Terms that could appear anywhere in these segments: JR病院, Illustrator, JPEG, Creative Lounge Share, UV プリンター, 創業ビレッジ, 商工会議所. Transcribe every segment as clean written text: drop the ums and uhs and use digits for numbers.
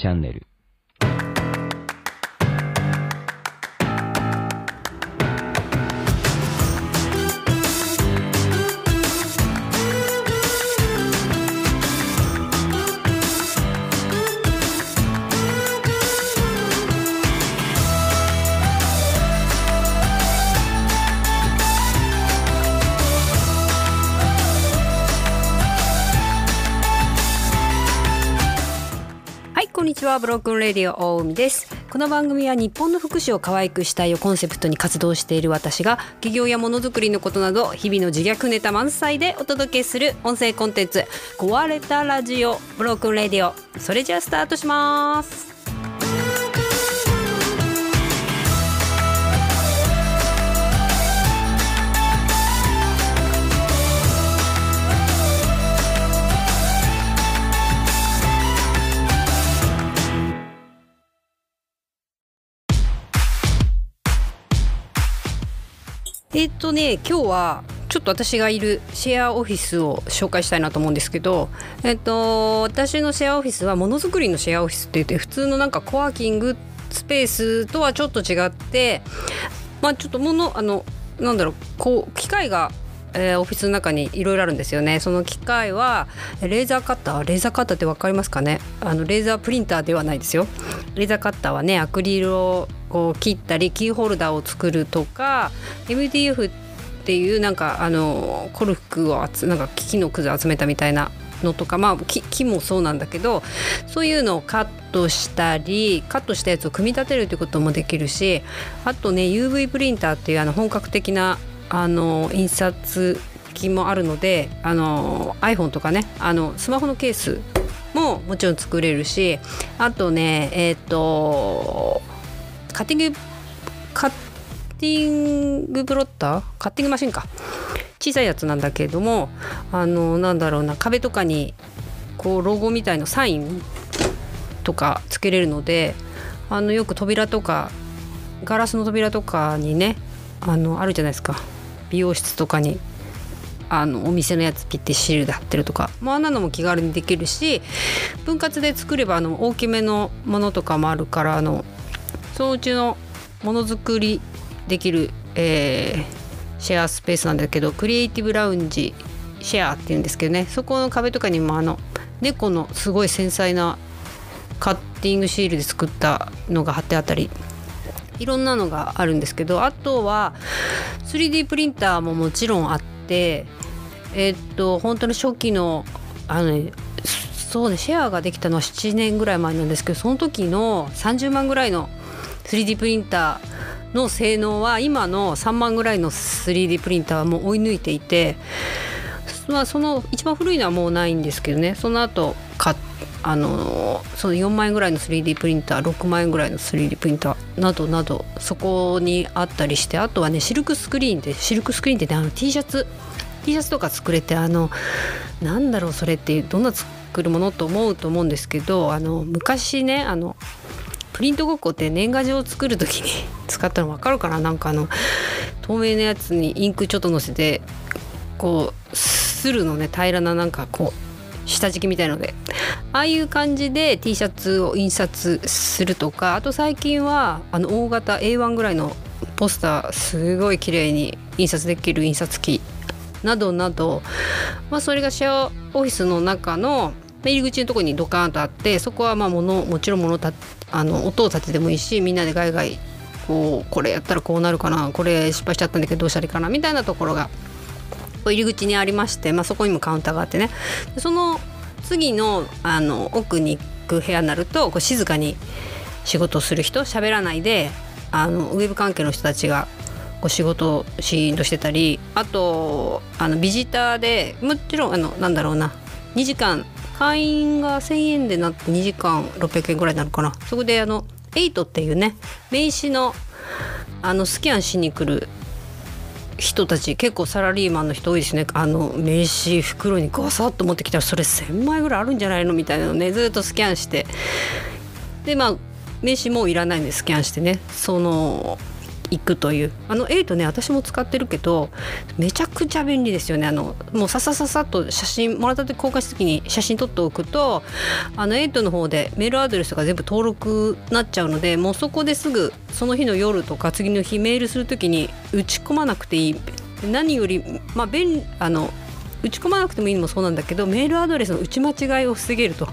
チャンネル。こんにちは、ブロークンレディオ大海です。この番組は日本の福祉を可愛くしたいをコンセプトに活動している私が、企業やものづくりのことなど日々の自虐ネタ満載でお届けする音声コンテンツ、壊れたラジオブロークンレディオ。それじゃあスタートします。今日はちょっと私がいるシェアオフィスを紹介したいなと思うんですけど、私のシェアオフィスはものづくりのシェアオフィスって言って、普通のなんかコワーキングスペースとはちょっと違って、ちょっとこう機械がオフィスの中にいろいろあるんですよね。その機械はレーザーカッターって分かりますかね。レーザープリンターではないですよ。レーザーカッターはね、アクリルをこう切ったりキーホルダーを作るとか、 MDF っていうなんかコルクをなんか木のくず集めたみたいなのとか、木もそうなんだけど、そういうのをカットしたやつを組み立てるってこともできるし、あとね UV プリンターっていう本格的な印刷機もあるので、iPhone とかね、スマホのケースももちろん作れるし、あとねカッティングブロッター、カッティングマシンか、小さいやつなんだけども、壁とかにこうロゴみたいなサインとかつけれるので、よく扉とかガラスの扉とかにね、あるじゃないですか、美容室とかにお店のやつ切ってシールで貼ってるとか、あんなのも気軽にできるし、分割で作れば大きめのものとかもあるから、そのうちのものづくりできる、シェアスペースなんだけど、クリエイティブラウンジシェアっていうんですけどね、そこの壁とかにも猫のすごい繊細なカッティングシールで作ったのが貼ってあったり、いろんなのがあるんですけど、あとは 3D プリンターももちろんあって、本当に初期のシェアができたのは7年ぐらい前なんですけど、その時の30万ぐらいの 3D プリンターの性能は今の3万ぐらいの 3D プリンターはもう追い抜いていて、その一番古いのはもうないんですけどね、その後その4万円ぐらいの 3D プリンター、6万円ぐらいの 3D プリンターなどなど、そこにあったりして、あとはねシルクスクリーンってね、Tシャツとか作れて、それってどんな作るものと思うんですけど、昔ね、プリントごっこって年賀状を作る時に使ったの分かるかな。なんか透明なやつにインクちょっとのせて、こうするのね、平らななんかこう下敷きみたいので、ああいう感じで T シャツを印刷するとか、あと最近は大型 A1 ぐらいのポスターすごい綺麗に印刷できる印刷機などなど、それがシェアオフィスの中の入り口のところにドカーンとあって、そこはもちろん音を立ててもいいし、みんなでガイガイこれやったらこうなるかな、これ失敗しちゃったんだけどどうしたらいいかなみたいなところが入り口にありまして、そこにもカウンターがあってね、その次の奥に行く部屋になると、こう静かに仕事をする人、喋らないでウェブ関係の人たちがこう仕事をシーンとしてたり、あとビジターでもちろん2時間会員が1000円でなって、2時間600円ぐらいになるかな。そこで8っていうね、名刺のスキャンしに来る人たち、結構サラリーマンの人多いですね。名刺袋にガサッと持ってきたら、それ1000枚ぐらいあるんじゃないのみたいなのね、ずっとスキャンして、で名刺もういらないんでスキャンしてね、いくという8ね、私も使ってるけどめちゃくちゃ便利ですよね。もうさっと写真もらった時交換した時に写真撮っておくと8の方でメールアドレスとか全部登録なっちゃうので、もうそこですぐその日の夜とか次の日メールする時に打ち込まなくていい。何より、まあ、打ち込まなくてもいいのもそうなんだけど、メールアドレスの打ち間違いを防げると。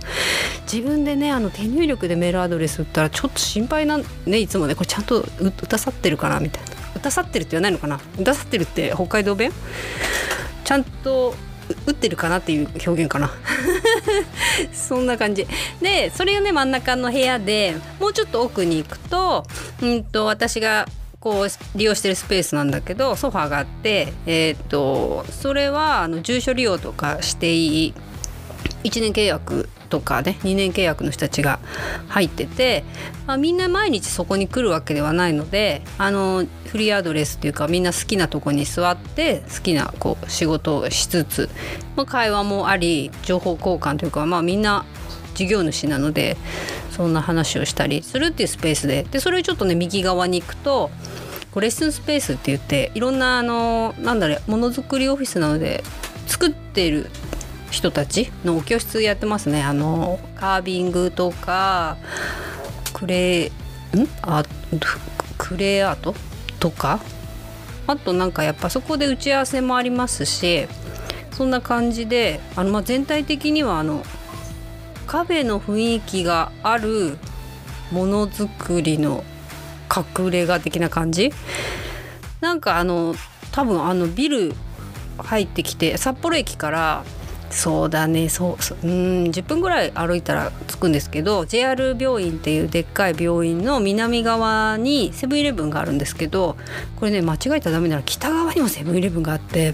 自分でね手入力でメールアドレス打ったらちょっと心配なんね、いつもねこれちゃんと打たさってるかなみたいな。打たさってるって言わないのかな、打たさってるって北海道弁ちゃんと打ってるかなっていう表現かなそんな感じで、それがね真ん中の部屋で、もうちょっと奥に行くと私がこう利用してるスペースなんだけど、ソファーがあって、それは住所利用とかしていい1年契約とかね2年契約の人たちが入ってて、みんな毎日そこに来るわけではないのでフリーアドレスっていうかみんな好きなとこに座って好きなこう仕事をしつつ、会話もあり情報交換というか、みんな事業主なのでそんな話をしたりするっていうスペースで、それをちょっとね右側に行くとレッスンスペースって言って、いろんなものづくりオフィスなので作っている人たちのお教室やってますね。カービングとかクレーアートとか、あとやっぱそこで打ち合わせもありますし、そんな感じで全体的にはカフェの雰囲気があるものづくりの隠れ家的な感じ。多分ビル入ってきて、札幌駅からそうだね10分ぐらい歩いたら着くんですけど、 JR 病院っていうでっかい病院の南側にセブンイレブンがあるんですけど、これね間違えたらダメなら北側にもセブンイレブンがあって、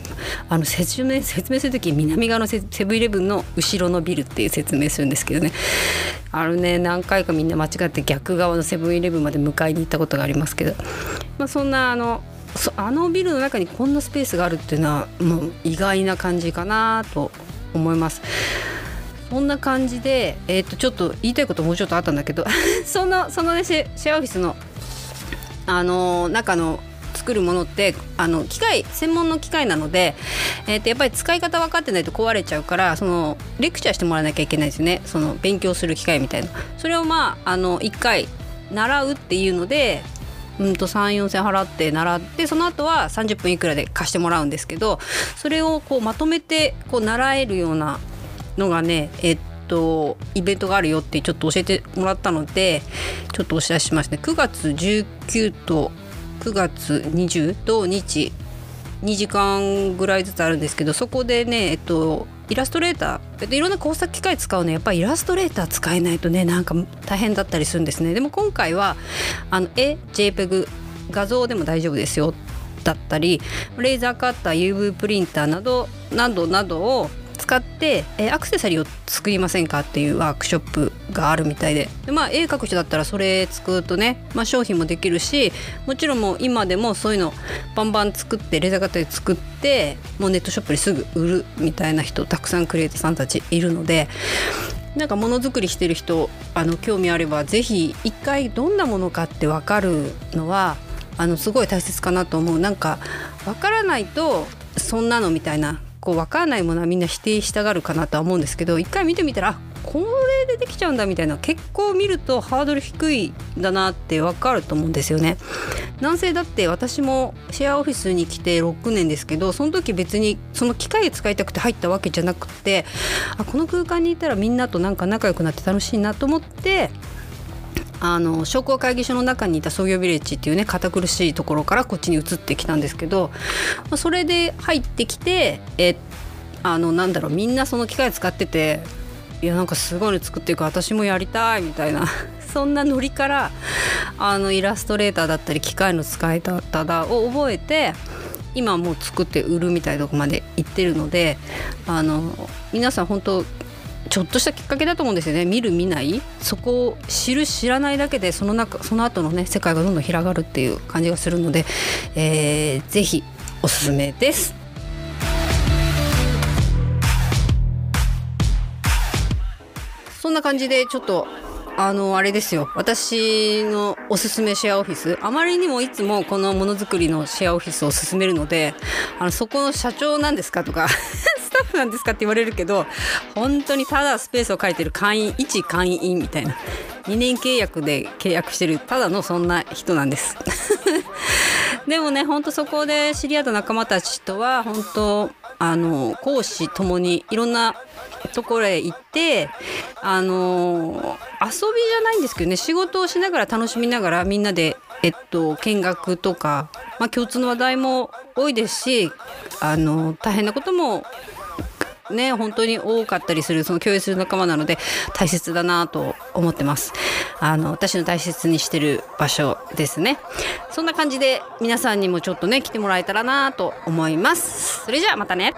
説明する時南側のセブンイレブンの後ろのビルっていう説明するんですけどね、何回かみんな間違って逆側のセブンイレブンまで迎えに行ったことがありますけど、そんなビルの中にこんなスペースがあるっていうのはもう意外な感じかなと思います。そんな感じで、ちょっと言いたいこともうちょっとあったんだけどそのね、シェアオフィスの中の作るものって専門の機械なので、やっぱり使い方分かってないと壊れちゃうから、レクチャーしてもらわなきゃいけないですね。勉強する機械みたいな、それを1回習うっていうので3,000〜4,000円払って習って、その後は30分いくらで貸してもらうんですけど、それをまとめて習えるようなのがねイベントがあるよってちょっと教えてもらったので、ちょっとお知らせしますね。9月19と9月20土日2時間ぐらいずつあるんですけど、そこでねイラストレーター、いろんな工作機械使うね、やっぱりイラストレーター使えないとね大変だったりするんですね。でも今回はJPEG 画像でも大丈夫ですよだったり、レーザーカッター UV プリンターなどを使ってアクセサリーを作りませんかっていうワークショップがあるみたいで、絵描く人だったらそれ作るとね、商品もできるし、もちろんもう今でもそういうのバンバン作ってレーザーカッターで作ってもうネットショップにすぐ売るみたいな人たくさんクリエイターさんたちいるので、ものづくりしてる人興味あれば是非一回どんなものかって分かるのはすごい大切かなと思う。分からないとそんなのみたいな。分からないものはみんな否定したがるかなとは思うんですけど、一回見てみたらこれでできちゃうんだみたいな、結構見るとハードル低いんだなって分かると思うんですよね。なんせだって私もシェアオフィスに来て6年ですけど、その時別にその機械を使いたくて入ったわけじゃなくて、この空間にいたらみんなと仲良くなって楽しいなと思って、商工会議所の中にいた創業ビレッジっていうね堅苦しいところからこっちに移ってきたんですけど、それで入ってきてみんなその機械使ってて、いやすごいの作ってるから私もやりたいみたいなそんなノリからイラストレーターだったり機械の使い方を覚えて、今もう作って売るみたいなとこまで行ってるので、皆さん本当ちょっとしたきっかけだと思うんですよね。見る見ない、そこを知る知らないだけでその後のね世界がどんどん広がるっていう感じがするので、ぜひおすすめです。そんな感じでちょっとあれですよ。私のおすすめシェアオフィス、あまりにもいつもこのものづくりのシェアオフィスを勧めるので、そこの社長なんですかとかスタッフなんですかって言われるけど、本当にただスペースを書いてる会員、一会員みたいな、2年契約で契約してる、ただのそんな人なんですでもね、本当そこで知り合った仲間たちとは本当講師ともにいろんなところへ行って、遊びじゃないんですけどね、仕事をしながら楽しみながらみんなで、見学とか、共通の話題も多いですし、大変なこともね、本当に多かったりする、その共有する仲間なので大切だなと思ってます。私の大切にしてる場所ですね。そんな感じで皆さんにもちょっとね来てもらえたらなと思います。それじゃあまたね。